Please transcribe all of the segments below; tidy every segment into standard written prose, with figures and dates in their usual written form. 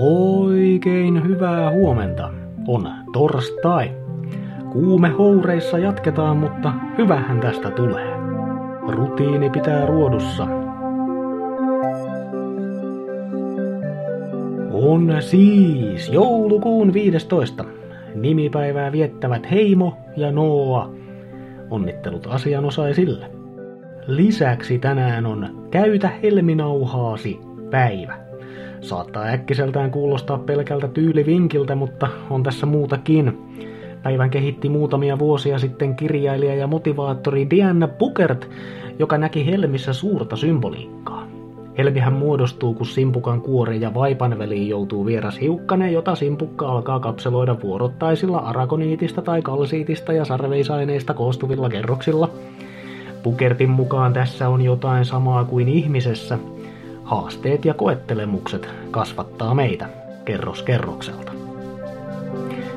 Oikein hyvää huomenta. On torstai. Kuumehoureissa jatketaan, mutta hyvähän tästä tulee. Rutiini pitää ruodussa. On siis joulukuun 15. Nimipäivää viettävät Heimo ja Noa. Onnittelut asianosaisille. Lisäksi tänään on Käytä helminauhaasi päivä. Saattaa äkkiseltään kuulostaa pelkältä tyylivinkiltä, mutta on tässä muutakin. Päivän kehitti muutamia vuosia sitten kirjailija ja motivaattori Diana Puckert, joka näki helmissä suurta symboliikkaa. Helmihän muodostuu, kun simpukan kuoren ja vaipan väliin joutuu vieras hiukkanen, jota simpukka alkaa kapseloida vuorottaisilla arakoniitista tai kalsiitista ja sarveisaineista koostuvilla kerroksilla. Puckertin mukaan tässä on jotain samaa kuin ihmisessä. Haasteet ja koettelemukset kasvattaa meitä kerros kerrokselta.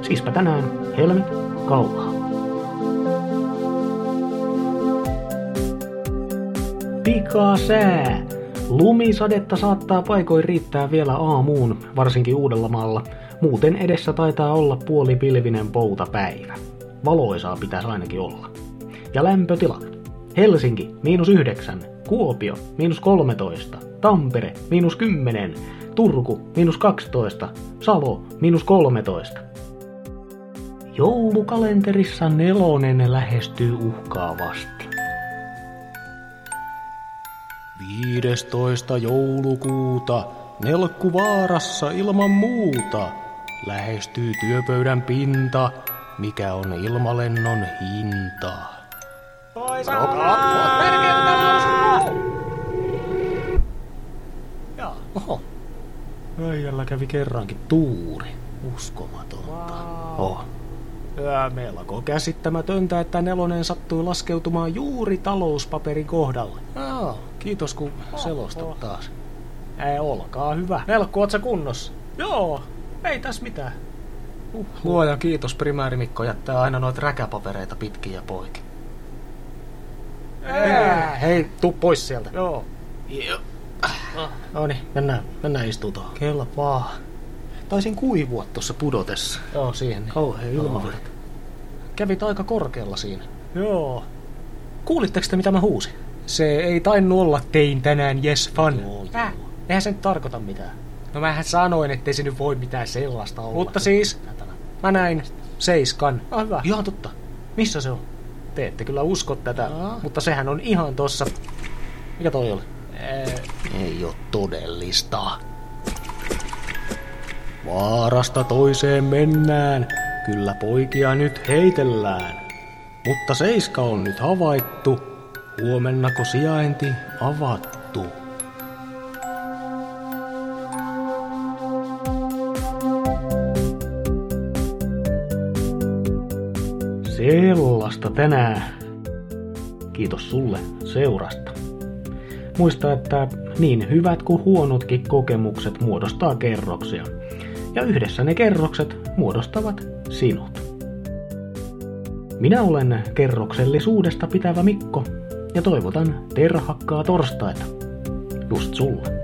Siispä tänään helmi kaulaa. Pikasää! Lumisadetta saattaa paikoin riittää vielä aamuun, varsinkin Uudellamaalla. Muuten edessä taitaa olla puolipilvinen poutapäivä. Valoisaa pitäisi ainakin olla. Ja lämpötila. Helsinki, -9. Kuopio, -13. Tampere, -10. Turku, -12. Salo, -13. Joulukalenterissa 4 lähestyy uhkaavasti. 15. joulukuuta, nelkkuvaarassa ilman muuta, lähestyy työpöydän pinta, mikä on ilmalennon hinta. Oho. Äijällä kävi kerrankin tuuri. Uskomatonta. Oh. Melko käsittämätöntä, että 4 sattui laskeutumaan juuri talouspaperin kohdalle. Kiitos kun selostat taas. Olkaa hyvä. Nelkku, oot sä kunnossa? Joo, ei tässä mitään. Luoja kiitos, Primääri Mikko jättää aina noita räkäpapereita pitkin ja poikin. Hei, tuu pois sieltä. Joo. Noniin, mennään istuu tuohon. Kelpaa. Taisin kuivua tuossa pudotessa. Joo, siihen. Niin. Kauhea ilmavirta. Kävit aika korkealla siinä. Joo. Kuulitteko te, mitä mä huusin? Se ei tainnu olla tein tänään yes fun. Eihän se nyt tarkoita mitään. No mähän sanoin, ettei se nyt voi mitään sellaista olla. Mutta siis, mä näin 7. Hyvä. Ihan totta. Missä se on? Te ette kyllä usko tätä, mutta sehän on ihan tossa. Mikä toi oli? Ei oo todellista. Vaarasta toiseen mennään, kyllä poikia nyt heitellään. Mutta 7 on nyt havaittu, huomennako sijainti avattu. Sellaista tänään. Kiitos sulle seurasta. Muista, että niin hyvät kuin huonotkin kokemukset muodostaa kerroksia. Ja yhdessä ne kerrokset muodostavat sinut. Minä olen kerroksellisuudesta pitävä Mikko ja toivotan terhakkaa torstaita. Just sulle.